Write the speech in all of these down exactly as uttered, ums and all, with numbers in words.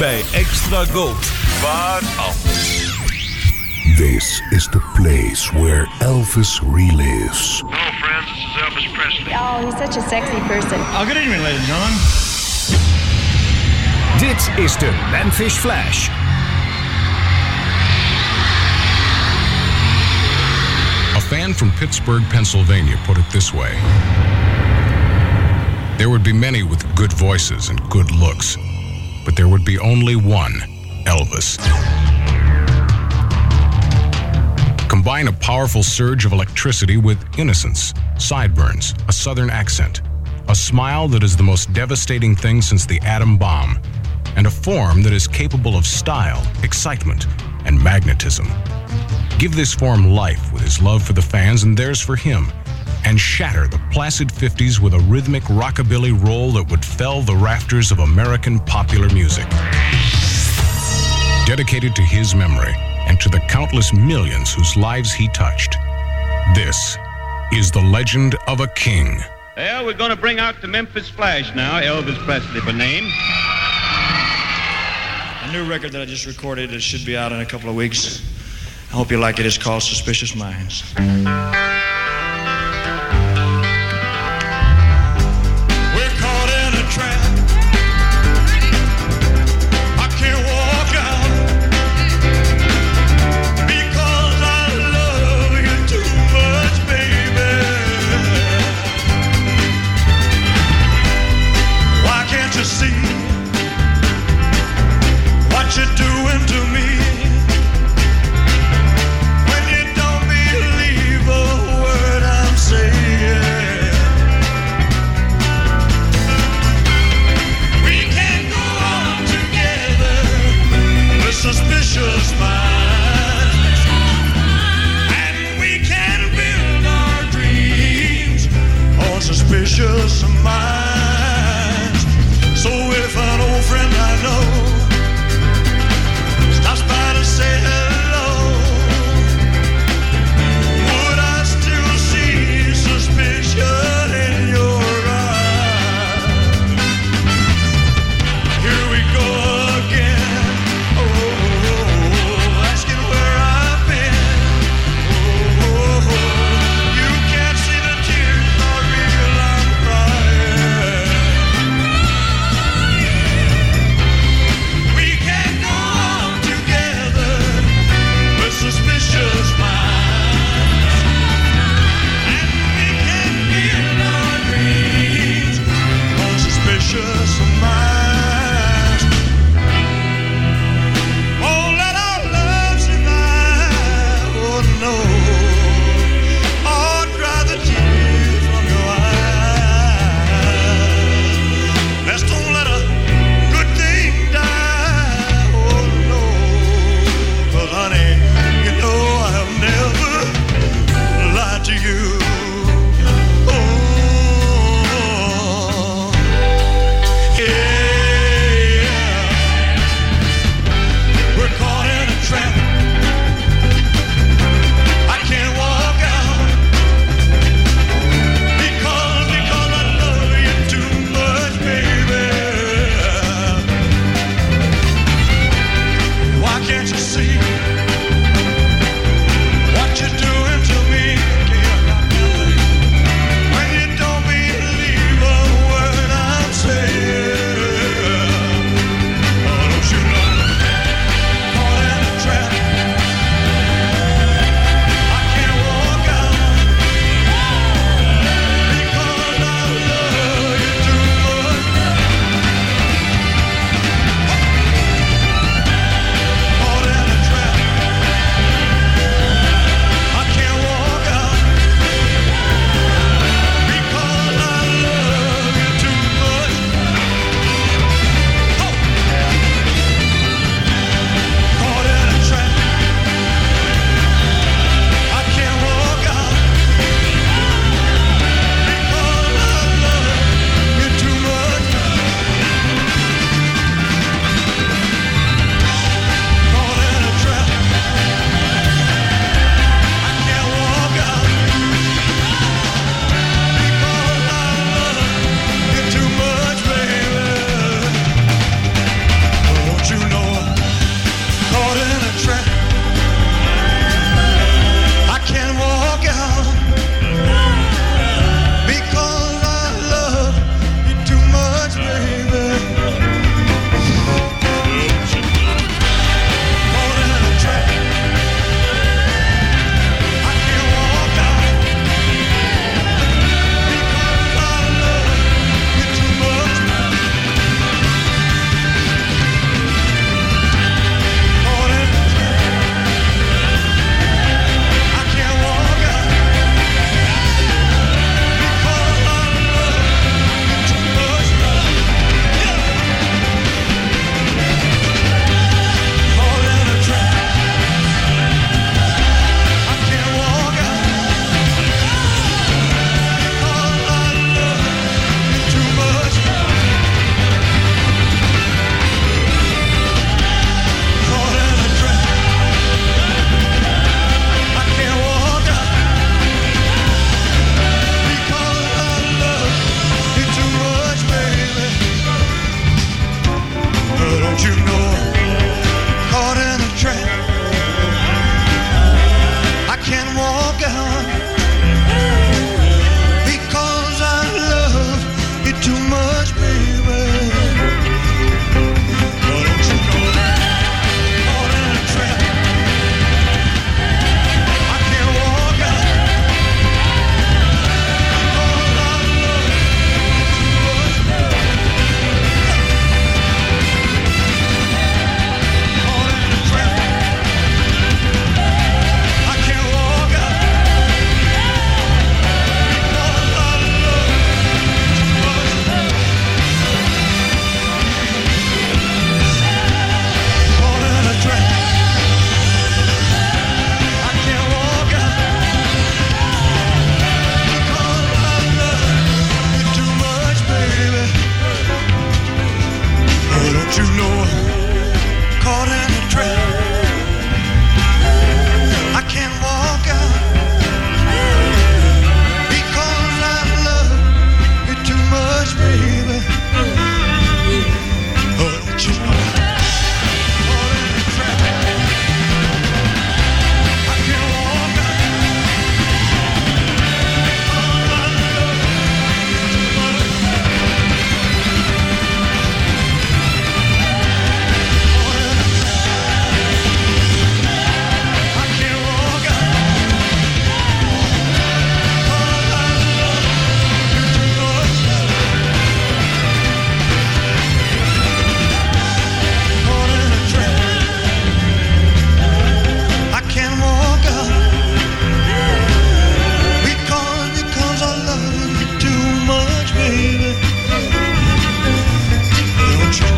Bij Extra Gold. Waar anders. This is the place where Elvis relives. Hello friends, this is Elvis Presley. Oh, he's such a sexy person. Oh, good evening, ladies and gentlemen. Dit is de Memphis Flash. A fan from Pittsburgh, Pennsylvania put it this way. There would be many with good voices and good looks. But there would be only one Elvis. Combine a powerful surge of electricity with innocence, sideburns, a southern accent, a smile that is the most devastating thing since the atom bomb, and a form that is capable of style, excitement, and magnetism. Give this form life with his love for the fans and theirs for him, and shatter the placid fifties with a rhythmic rockabilly roll that would fell the rafters of American popular music. Dedicated to his memory and to the countless millions whose lives he touched, this is the legend of a king. Well, we're going to bring out the Memphis Flash now, Elvis Presley by name. A new record that I just recorded, it should be out in a couple of weeks. I hope you like it. It's called Suspicious Minds. Don't you know I'm caught in a trap? I can't walk out because I love you too much, baby. Don't you know I'm caught in a trap? I can't walk out because I love you too much, baby. Caught in a trap. I can't walk out because I love you too much, baby. Caught in a trap. I can't walk out because I love you too much, baby. Oh, don't you know I'm caught in a trap? I can't walk out because I love you too much, baby. Oh, don't you know I'm caught in a trap? I can't walk out because I love you too much, baby. I can't walk out because I love you too much, baby. Caught in a trap. I can't walk out because because I love you too much, baby. Don't you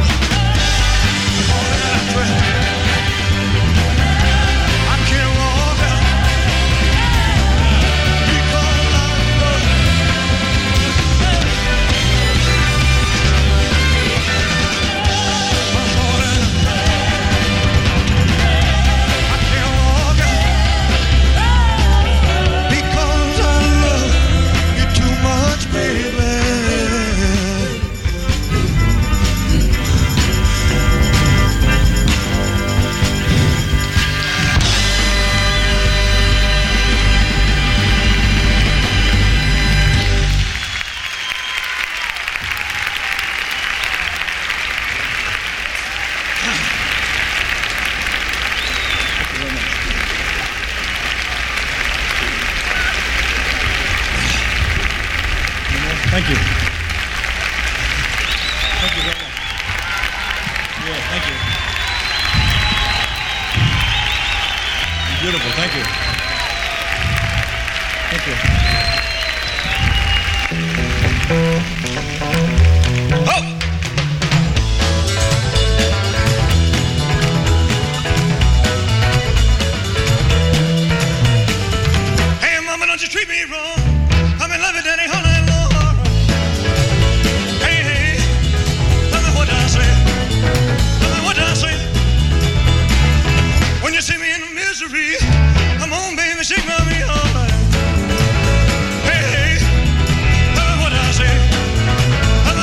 know? Caught in a trap. I can't walk out because I love you. I'm caught in a trap. I can't walk out because I love you too much, baby. Thank you. Thank you very much. Yeah, thank you. You're beautiful. Thank you. Thank you. Hey, mama, don't you treat me wrong. I'm in love with Daddy all night long. Hey, hey, tell me what I say. Tell me what I say. When you see me in misery, come on, baby, shake my me all right. Hey, hey, tell me what I say. Tell me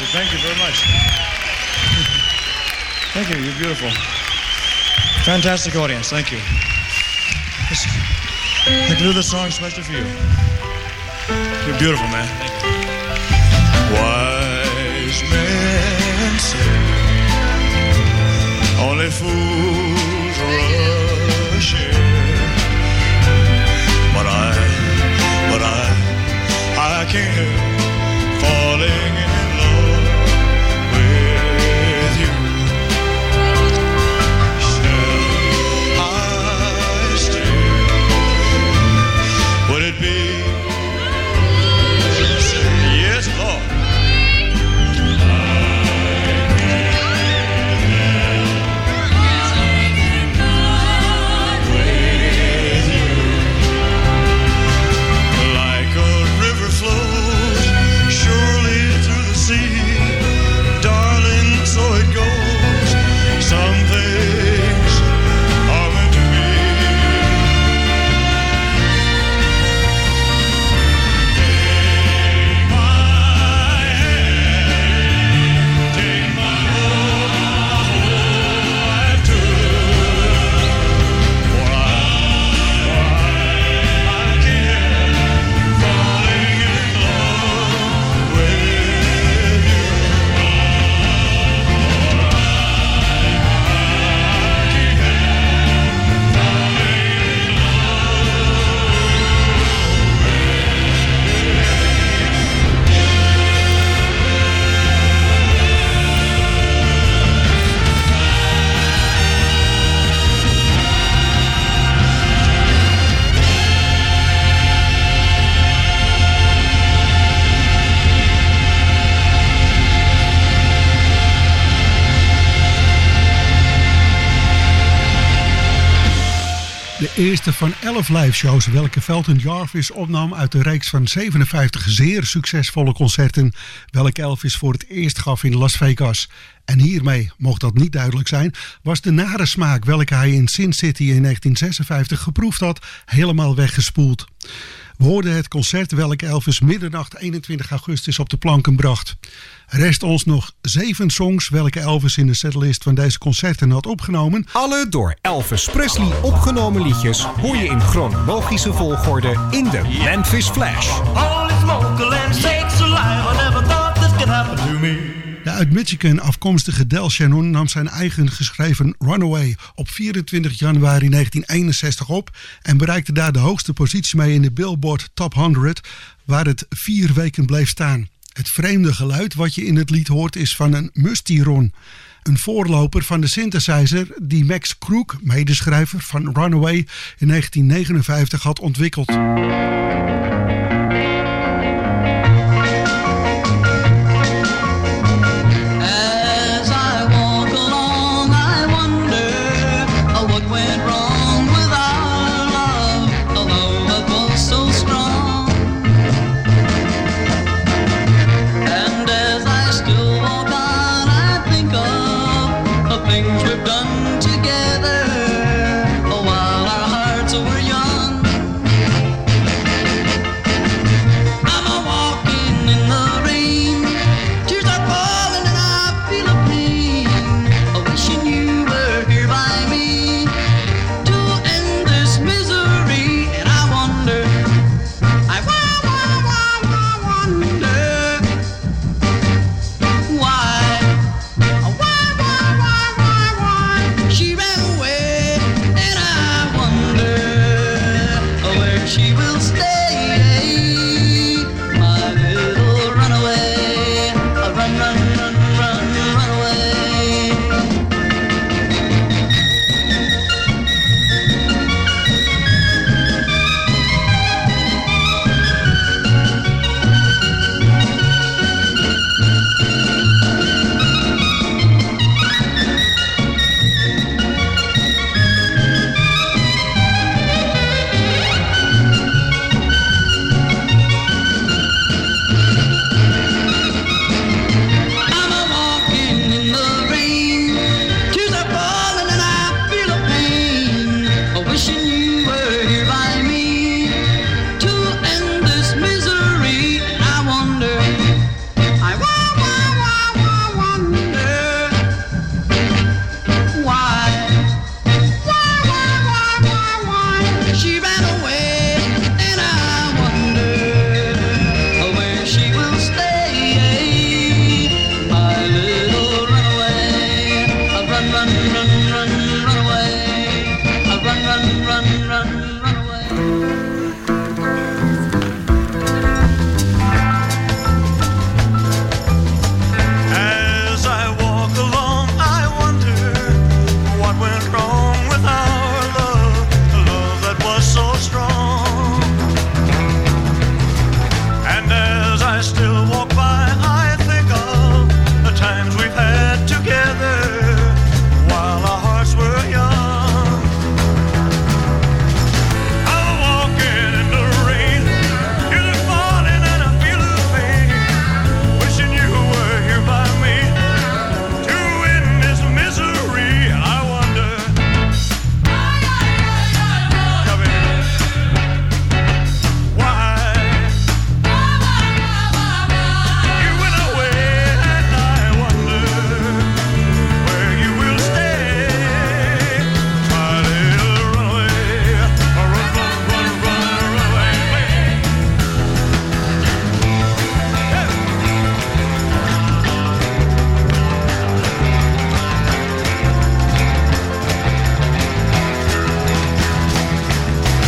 So thank you very much. Thank you. You're beautiful. Fantastic audience. Thank you. I do this song especially for you. You're beautiful, man. Thank you. Wise men say only fools rush in, but I, but I, I can't help falling in. Eerste van elf live shows welke Felton Jarvis opnam uit de reeks van zevenenvijftig zeer succesvolle concerten welke Elvis voor het eerst gaf in Las Vegas. En hiermee, mocht dat niet duidelijk zijn, was de nare smaak welke hij in Sin City in negentien zesenvijftig geproefd had helemaal weggespoeld. We hoorden het concert welke Elvis middernacht eenentwintig augustus op de planken bracht. Rest ons nog zeven songs welke Elvis in de setlist van deze concerten had opgenomen. Alle door Elvis Presley opgenomen liedjes hoor je in chronologische volgorde in de Memphis Flash. De uit Michigan afkomstige Del Shannon nam zijn eigen geschreven Runaway op vierentwintig januari negentien eenenzestig op en bereikte daar de hoogste positie mee in de Billboard Top honderd, waar het vier weken bleef staan. Het vreemde geluid wat je in het lied hoort is van een Musitron, een voorloper van de synthesizer die Max Crook, medeschrijver van Runaway, in negentien negenenvijftig had ontwikkeld. was so strong. And as I still walk by, I think of the times we've had together while our hearts were young. I'm walking in the rain, you're the falling and I feel the pain, wishing you were here by me to end this misery. I wonder, come here, why you went away, and I wonder where you will stay. My little runaway, run, run, run, run, run away. I'm walking in the rain, till it's falling and I feel the pain, wishing you were here by me to end this misery. I wonder, why you went away, and I wonder where you will stay. My little runaway, run, run, run, run, run away, run, run, run, run, run away, run, run, run, run, run away.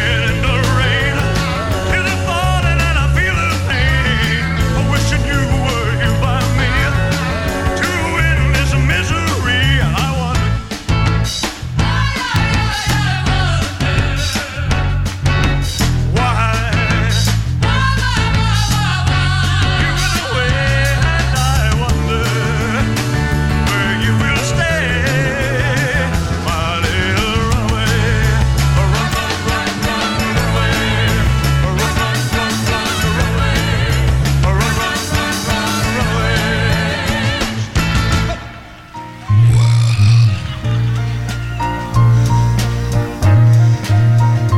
Memories press between the pages of my mind. Memories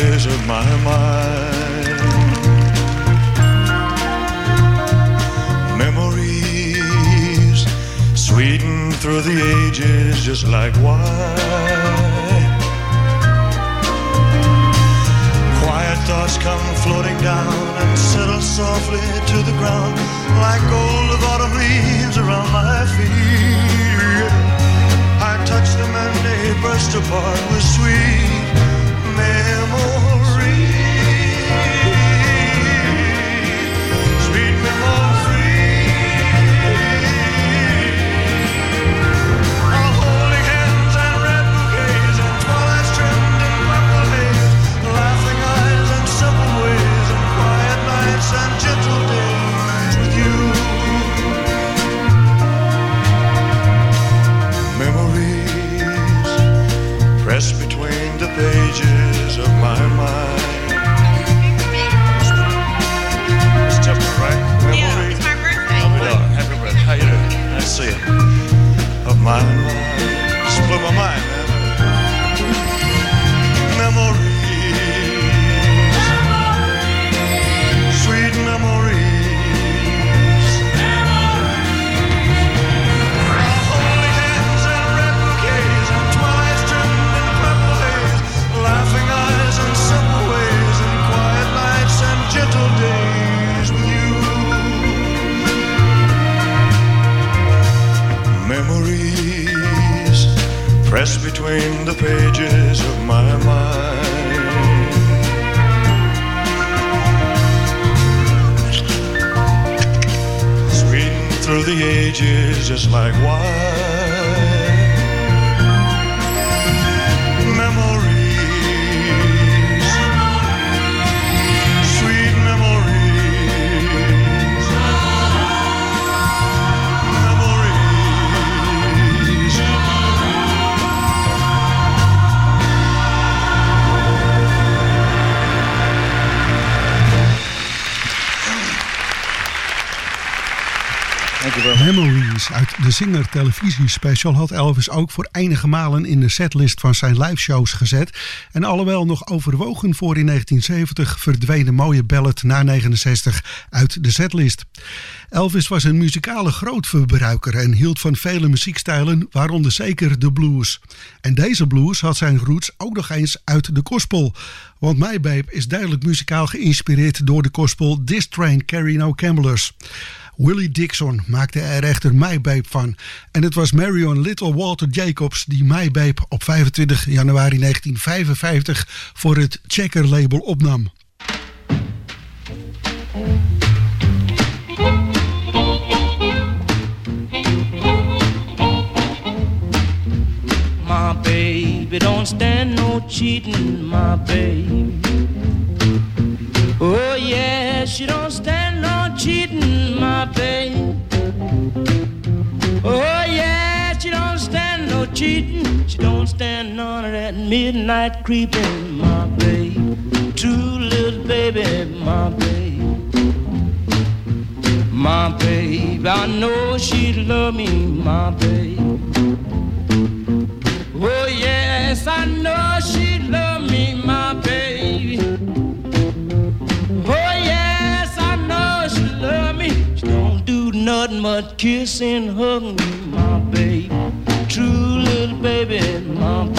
sweeten through the ages just like wine. Quiet thoughts come floating down and settle softly to the ground like gold of autumn leaves around my feet. I touch them and they burst apart with sweet memories. Sweet memories. While holding hands and red bouquets and twilights trimmed in purple haze, laughing eyes and simple ways and quiet nights and gentle days with you. Memories press between the pages of my mind. Step right, memory. It's my birthday. How we doing? Happy birthday. How you doing? Nice to see you. Of my mind. Just blew my mind, man. Memories. Sweet memories. Holding hands and red bouquets and twice trimmed in purple haze, laughing eyes and simple ways and quiet nights and gentle days with you. Memories press between the pages of my mind. Sweet through the ages just like wine. Memories, sweet memories. Memories. Thank you very much. Memories uit de Singer Televisie Special had Elvis ook voor eindige malen in de setlist van zijn liveshows gezet. En alhoewel nog overwogen voor in negentien zeventig verdween de mooie ballad na negenenzestig uit de setlist. Elvis was een muzikale grootverbruiker en hield van vele muziekstijlen, waaronder zeker de blues. En deze blues had zijn roots ook nog eens uit de gospel. Want My Babe is duidelijk muzikaal geïnspireerd door de gospel This Train Carry No Cambellers. Willie Dixon maakte er echter My Babe van. En het was Marion Little Walter Jacobs die My Babe op vijfentwintig januari negentien vijfenvijftig voor het Checker label opnam. My baby don't stand no cheating, my baby. Oh yeah, she don't stand no cheating, my baby. Oh yeah, she don't stand no cheating. She don't stand none of that midnight creeping, my baby. True little baby, my baby. My babe, I know she love me, my babe. Oh yes, I know she love me, my babe. Oh yes, I know she love me. She don't do nothing but kiss and hug me, my babe. True little baby, my babe.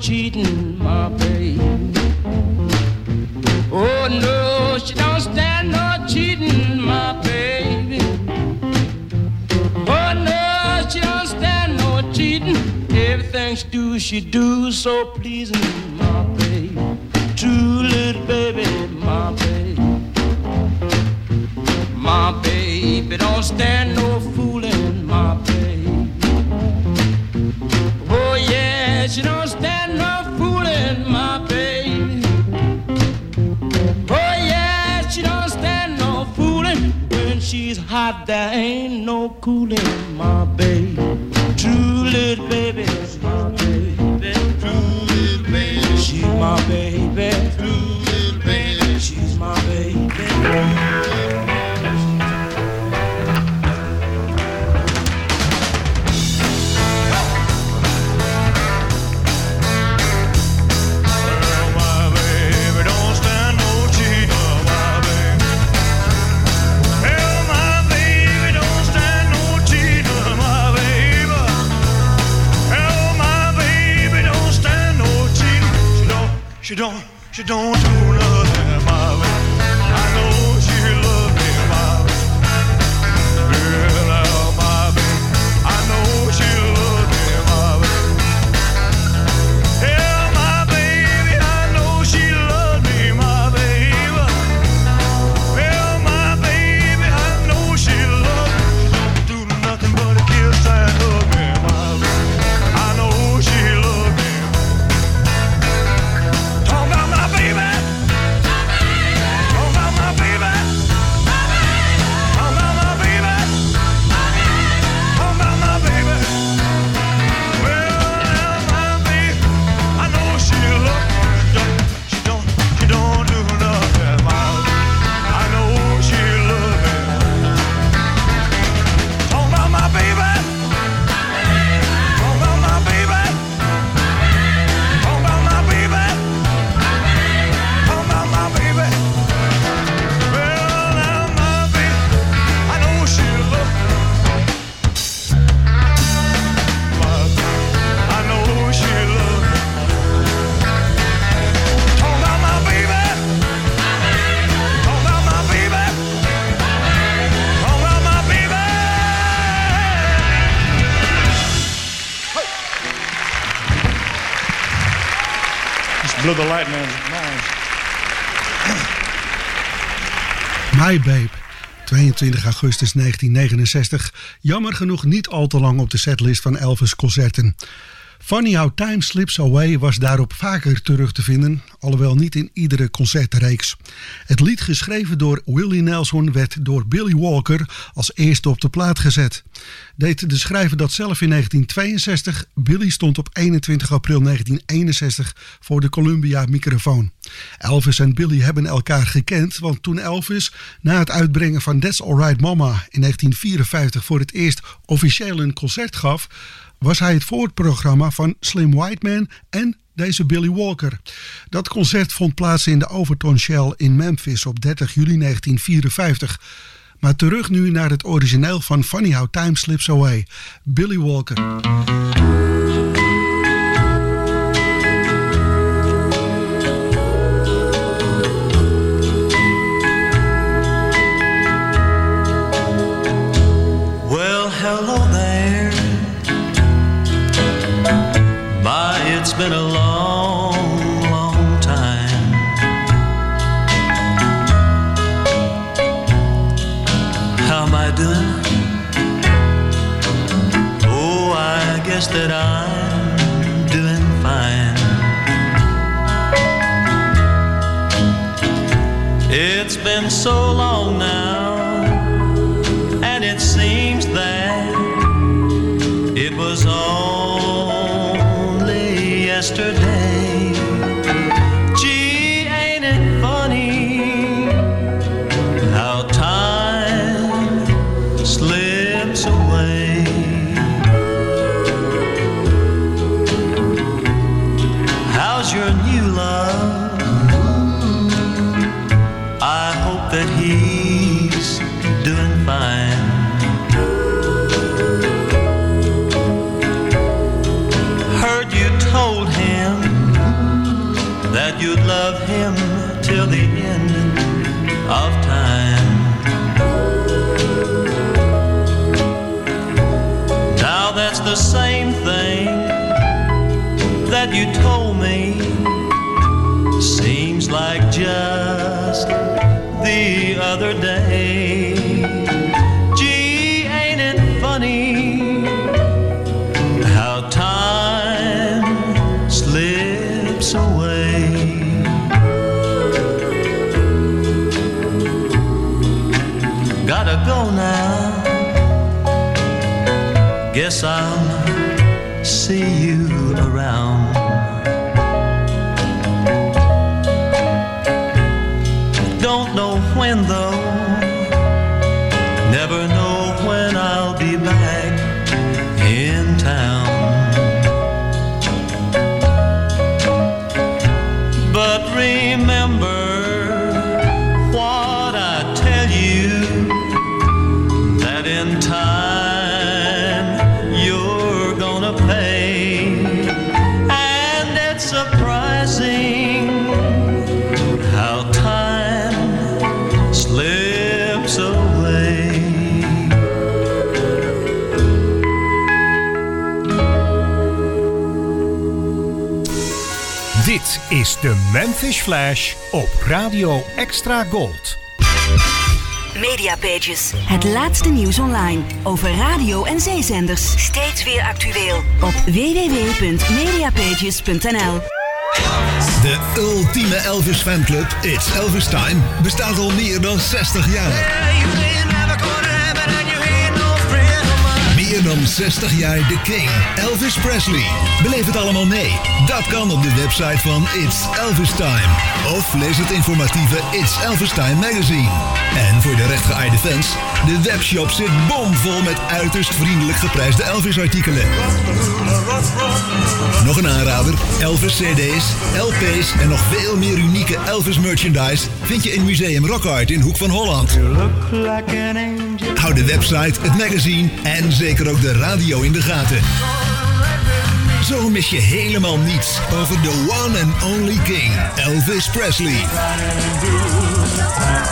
Cheating, my babe. Oh no, she don't stand no cheating, my baby. Oh no, she don't stand no cheating. Everything she do, she do so pleasing, my baby. True little baby, my baby. My baby don't stand no fooling, my baby. Oh yeah, she don't stand. She's hot, there ain't no cooling, my babe. True little baby, my baby. True little baby, she's my baby. True little baby, she's my baby. Well, my baby don't stand no cheating, my baby. She don't, she don't do nothing, my baby. I know she loves me, my baby. Girl, oh, my baby. I know she loves me, my baby. Hell, my baby, I know she loves me, my baby. Well, my baby, I know she loves me. She don't do nothing but a kiss and hug me, my baby. I know she loves me. The light man's mind. My Babe. tweeëntwintig augustus negentien negenenzestig, jammer genoeg niet al te lang op de setlist van Elvis' concerten. Funny How Time Slips Away was daarop vaker terug te vinden, alhoewel niet in iedere concertreeks. Het lied, geschreven door Willie Nelson, werd door Billy Walker als eerste op de plaat gezet. Deed de schrijver dat zelf in negentien tweeënzestig, Billy stond op eenentwintig april negentien eenenzestig voor de Columbia-microfoon. Elvis en Billy hebben elkaar gekend, want toen Elvis na het uitbrengen van That's Alright Mama in negentien vierenvijftig voor het eerst officieel een concert gaf, was hij het voorprogramma van Slim Whitman en deze Billy Walker. Dat concert vond plaats in de Overton Shell in Memphis op dertig juli negentien vierenvijftig. Maar terug nu naar het origineel van Funny How Time Slips Away, Billy Walker. It's been a long, long time. How am I doing? Oh, I guess that I'm doing fine. It's been so long now, and it seems that it was all yesterday. Gee, ain't it funny how time slips away? How's your new love? I hope that he's doing fine. That you'd love him till the end of time. Now that's the same thing that you told me, seems like just the other day. Gee, ain't it funny how time slips away? Gotta go now, guess I'll see you around. Don't know when though, never know when I'll be back in town. But remember what I tell you, in time you're gonna pay. And it's surprising how time slips away. Dit is de Memphis Flash op Radio Extra Gold. MediaPages. Het laatste nieuws online over radio- en zeezenders. Steeds weer actueel op w w w punt mediapages punt n l. De ultieme Elvis fanclub It's Elvis Time bestaat al meer dan zestig jaar. Meer dan zestig jaar de king, Elvis Presley. Beleef het allemaal mee. Dat kan op de website van It's Elvis Time. Of lees het informatieve It's Elvis Time magazine. En voor de rechtgeaarde fans, de webshop zit bomvol met uiterst vriendelijk geprijsde Elvis-artikelen. Nog een aanrader, Elvis-cd's, L P's en nog veel meer unieke Elvis-merchandise vind je in Museum Rock Art in Hoek van Holland. Hou de website, het magazine en zeker ook de radio in de gaten. Zo mis je helemaal niets over de one and only king, Elvis Presley.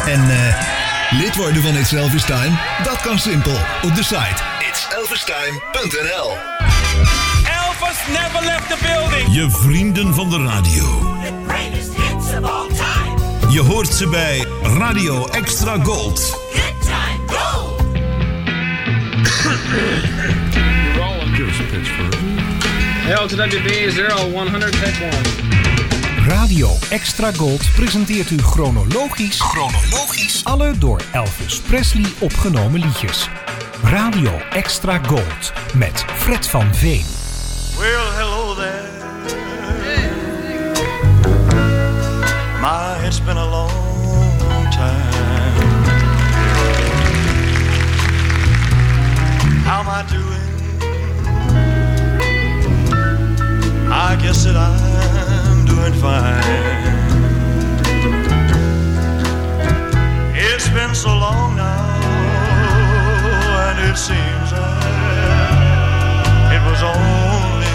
En uh, lid worden van It's Elvis Time? Dat kan simpel op de site its elvis time punt n l. Elvis never left the building. Je vrienden van de radio. The greatest hits of all time. Je hoort ze bij Radio Extra Gold. Good time. You're rolling. Here's Pittsburgh. L T W B zero one zero zero take one. Radio Extra Gold presenteert u chronologisch, chronologisch alle door Elvis Presley opgenomen liedjes. Radio Extra Gold met Fred van Veen. Well, hello there. My, it's been a long time. How am I doing? I guess that I'm doing fine. It's been so long now, and it seems I, it was only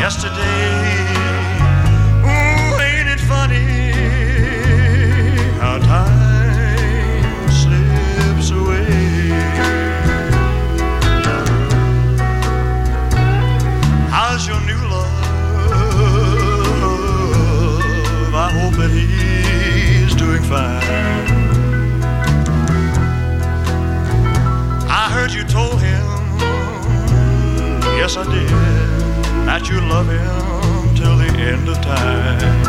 yesterday. How time slips away. How's your new love? I hope that he's doing fine. I heard you told him, yes I did, that you love him till the end of time.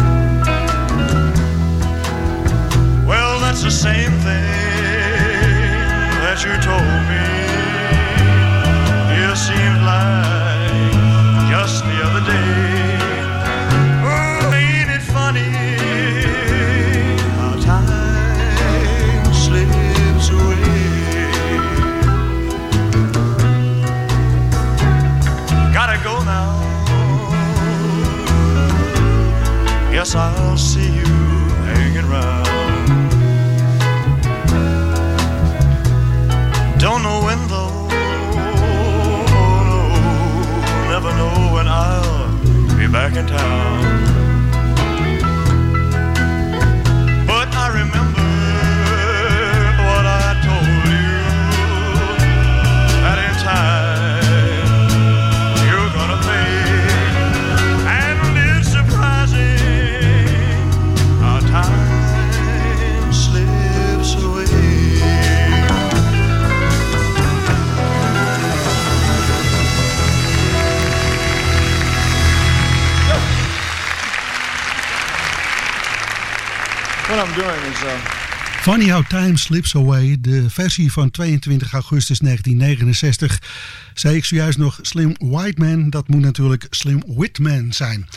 It's the same thing that you told me. It seems like just the other day. Oh, ain't it funny how time slips away? Gotta go now. Yes, I'll see you hanging round. Don't know when though, no, never know when I'll be back in town. But I remember what I told you, that in time you're gonna pay. And it's surprising how time slips away. What I'm doing is, uh... Funny How Time Slips Away, de versie van tweeëntwintig augustus negentienhonderdnegenenzestig. Zei ik zojuist nog Slim Whitman, dat moet natuurlijk Slim Whitman zijn.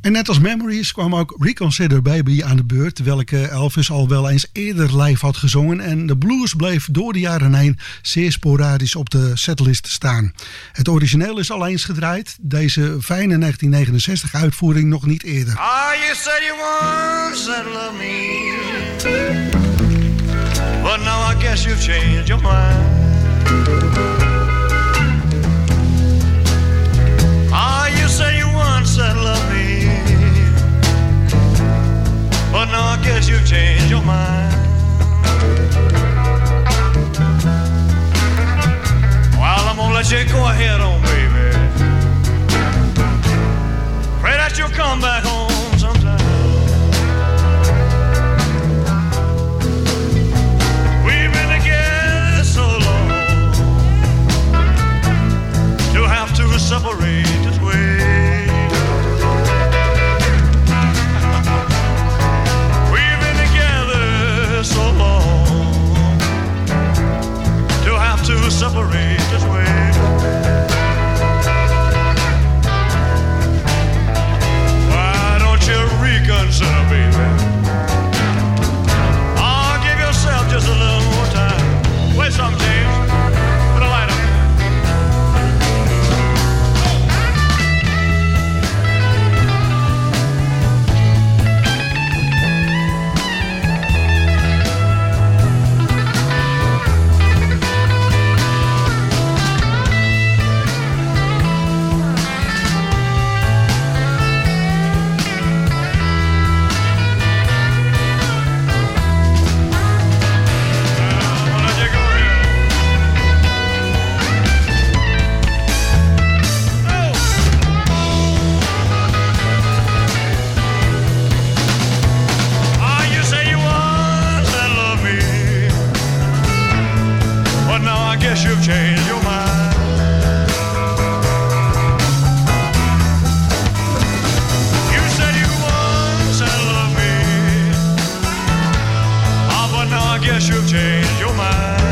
En net als Memories kwam ook Reconsider Baby aan de beurt, welke Elvis al wel eens eerder live had gezongen. En de blues bleef door de jaren heen zeer sporadisch op de setlist staan. Het origineel is al eens gedraaid, deze fijne negentienhonderdnegenenzestig uitvoering nog niet eerder. Ah, you said you once that love me, but now I guess you've changed your mind. Ah, you said you once that love me, but now I guess you've changed your mind. Well, I'm gonna let you go ahead on, baby. Pray that you'll come back home sometime. We've been together so long to have to separate this way. unless you've changed your mind.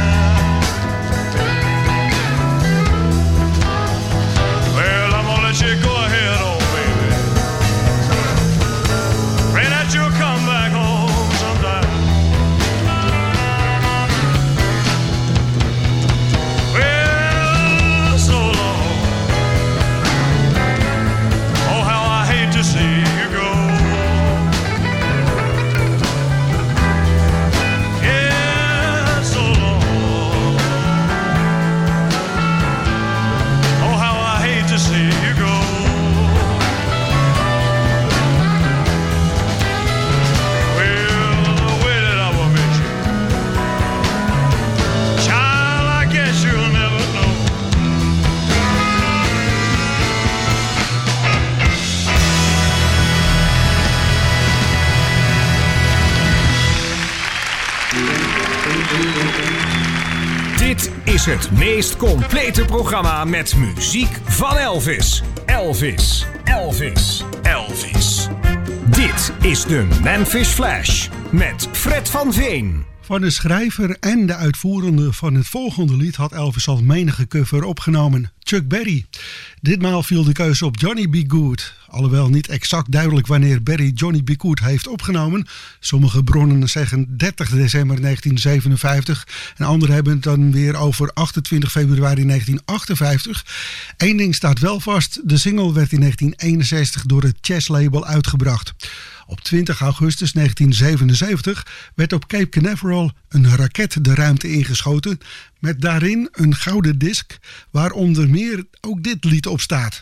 Well, I'm gonna let you go ahead on, baby. Pray that you'll come back home sometime. Well, so long. Oh, how I hate to see you go. Is het meest complete programma met muziek van Elvis. Elvis, Elvis, Elvis. Dit is de Memphis Flash met Fred van Veen. Van de schrijver en de uitvoerende van het volgende lied had Elvis al menige cover opgenomen, Chuck Berry. Ditmaal viel de keuze op Johnny B. Goode. Alhoewel niet exact duidelijk wanneer Berry Johnny B. Goode heeft opgenomen. Sommige bronnen zeggen dertig december negentien zevenenvijftig. En anderen hebben het dan weer over achtentwintig februari negentien achtenvijftig. Eén ding staat wel vast. De single werd in negentien eenenzestig door het Chess label uitgebracht. Op twintig augustus negentien zevenenzeventig werd op Cape Canaveral een raket de ruimte ingeschoten, met daarin een gouden disc waar onder meer ook dit lied op staat.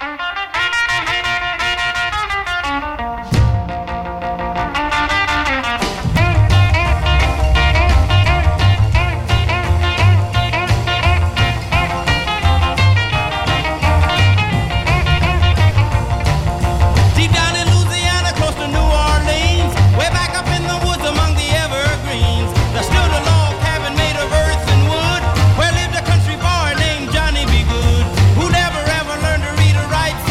Johnny B. Goode, who never ever learned to read or write.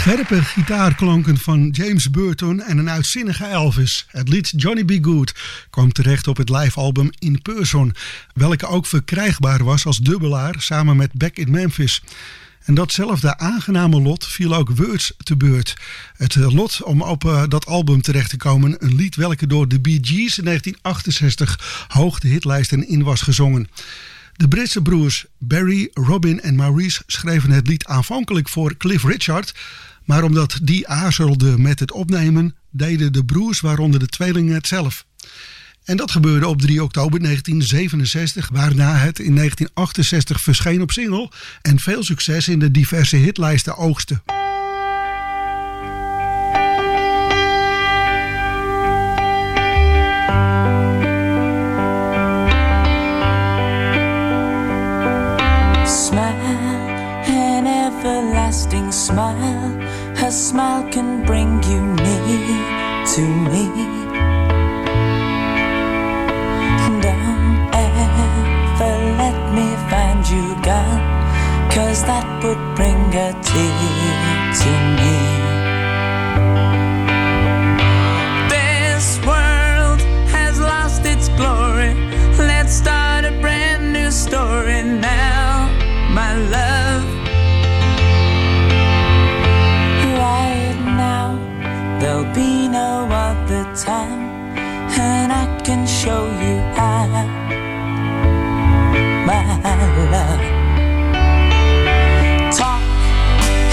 Scherpe gitaarklanken van James Burton en een uitzinnige Elvis. Het lied Johnny B. Goode kwam terecht op het livealbum In Person, welke ook verkrijgbaar was als dubbelaar samen met Back in Memphis. En datzelfde aangename lot viel ook Words te beurt. Het lot om op uh, dat album terecht te komen. Een lied welke door de Bee Gees in negentien achtenzestig hoog de hitlijsten in was gezongen. De Britse broers Barry, Robin en Maurice schreven het lied aanvankelijk voor Cliff Richard. Maar omdat die aarzelde met het opnemen, deden de broers, waaronder de tweelingen, het zelf. En dat gebeurde op drie oktober negentien zevenenzestig, waarna het in negentien achtenzestig verscheen op single en veel succes in de diverse hitlijsten oogste. Smile, an everlasting smile, her smile can bring you near to me. You gone, 'cause that would bring a tear to me. This world has lost its glory. Let's start a brand new story now, my love. Right now, there'll be no other time, and I can show you how. My love, talk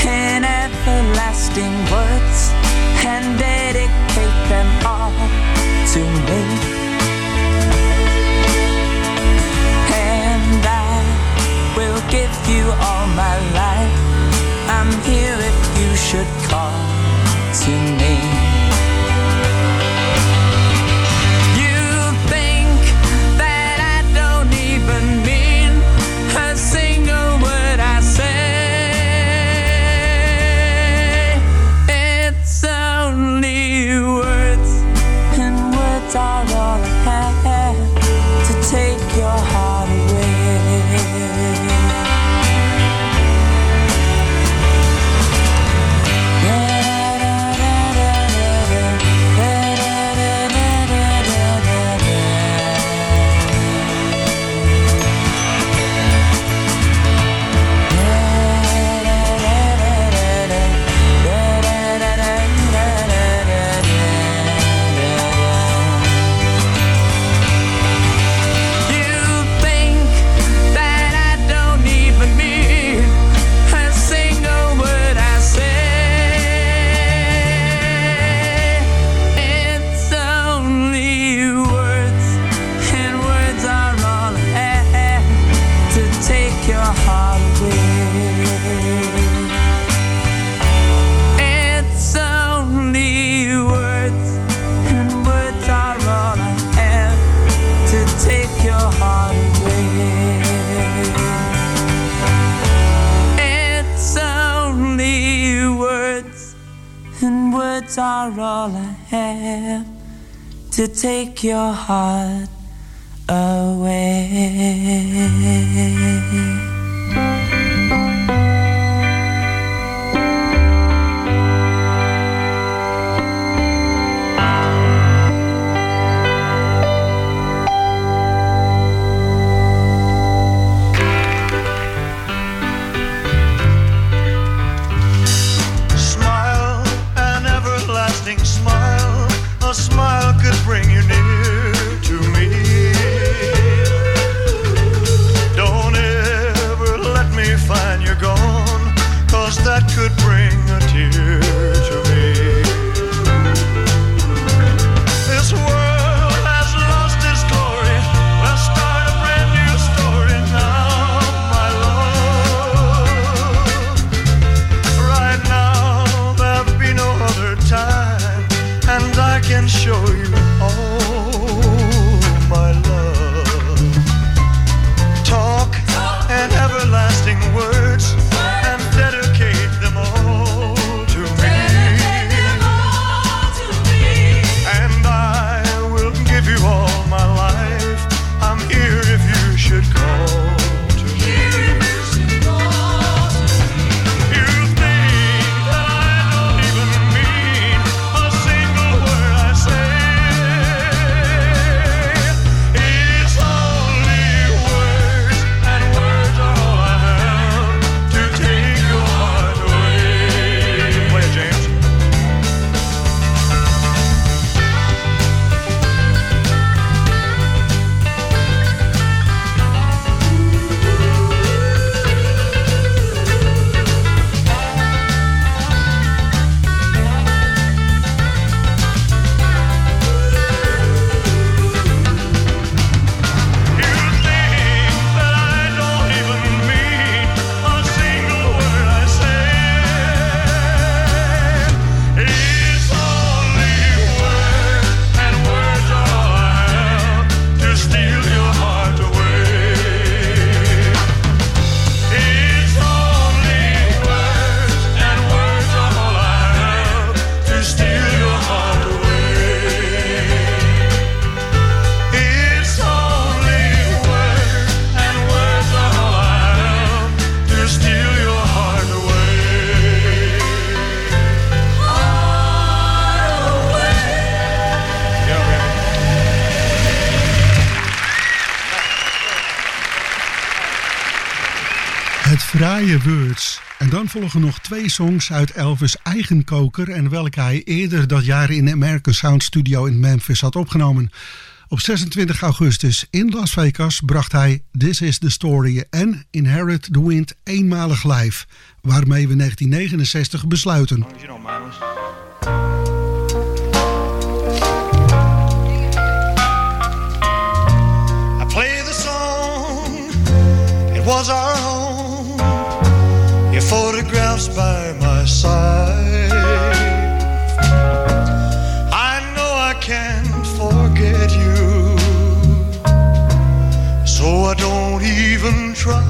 in everlasting words and dedicate them all to me, and I will give you all my life. I'm here if you should call to me. Are all I have to take your heart away. Words and dedicate them all to me. Fraaie Words. En dan volgen nog twee songs uit Elvis' eigen koker en welke hij eerder dat jaar in de American Sound Studio in Memphis had opgenomen. Op zesentwintig augustus in Las Vegas bracht hij This Is The Story en Inherit The Wind eenmalig live, waarmee we negentien negenenzestig besluiten. I play the song, it was our home, your photographs by my side. I know I can't forget you, so I don't even try.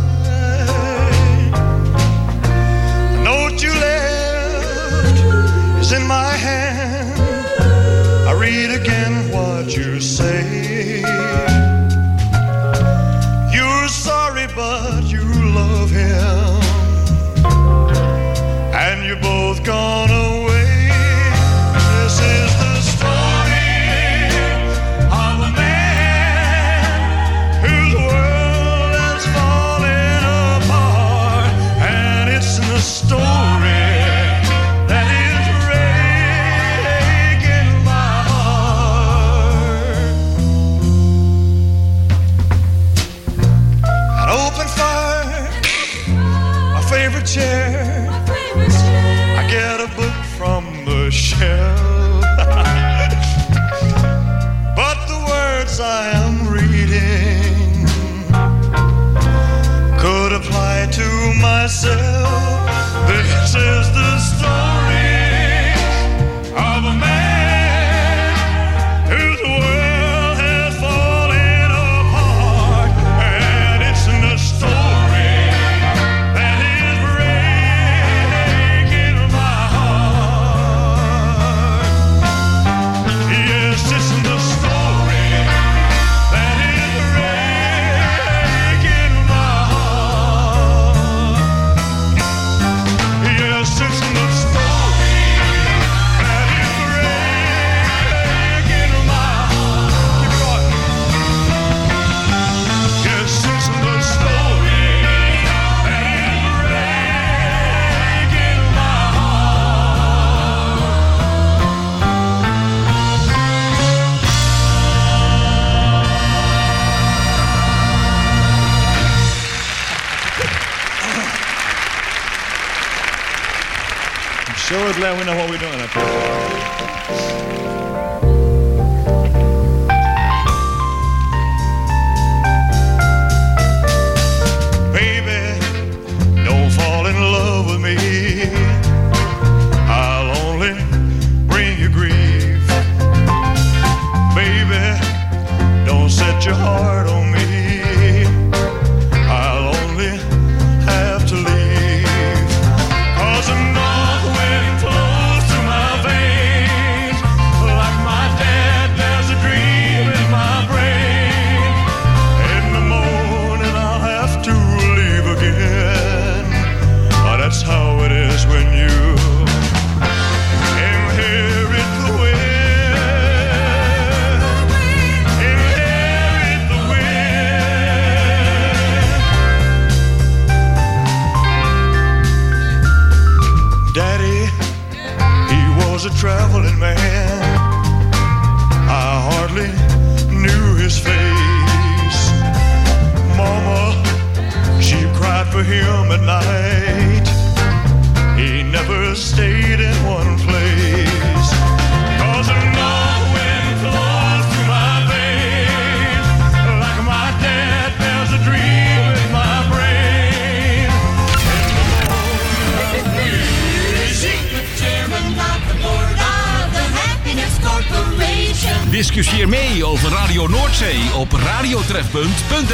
In my hand, I read again what you say. You're sorry, but you love him, and you're both gone away. This is the story of a man whose world has fallen apart, and it's the story. Chair. My favorite chair. I get a book from the shelf, but the words I am reading could apply to myself. This is the story of a man. Sure is glad we know what we're doing up here. Baby, don't fall in love with me. I'll only bring you grief. Baby, don't set your heart on me. I'll only have to leave. 'Cause I know a traveling man, I hardly knew his face. Mama, she cried for him at night. He never stayed in one place. 'Cause I know when it flows through my veins, like my dad, there's a dream in my brain. And the more she could tear and knock. Discussieer mee over Radio Noordzee op radiotrefpunt punt n l.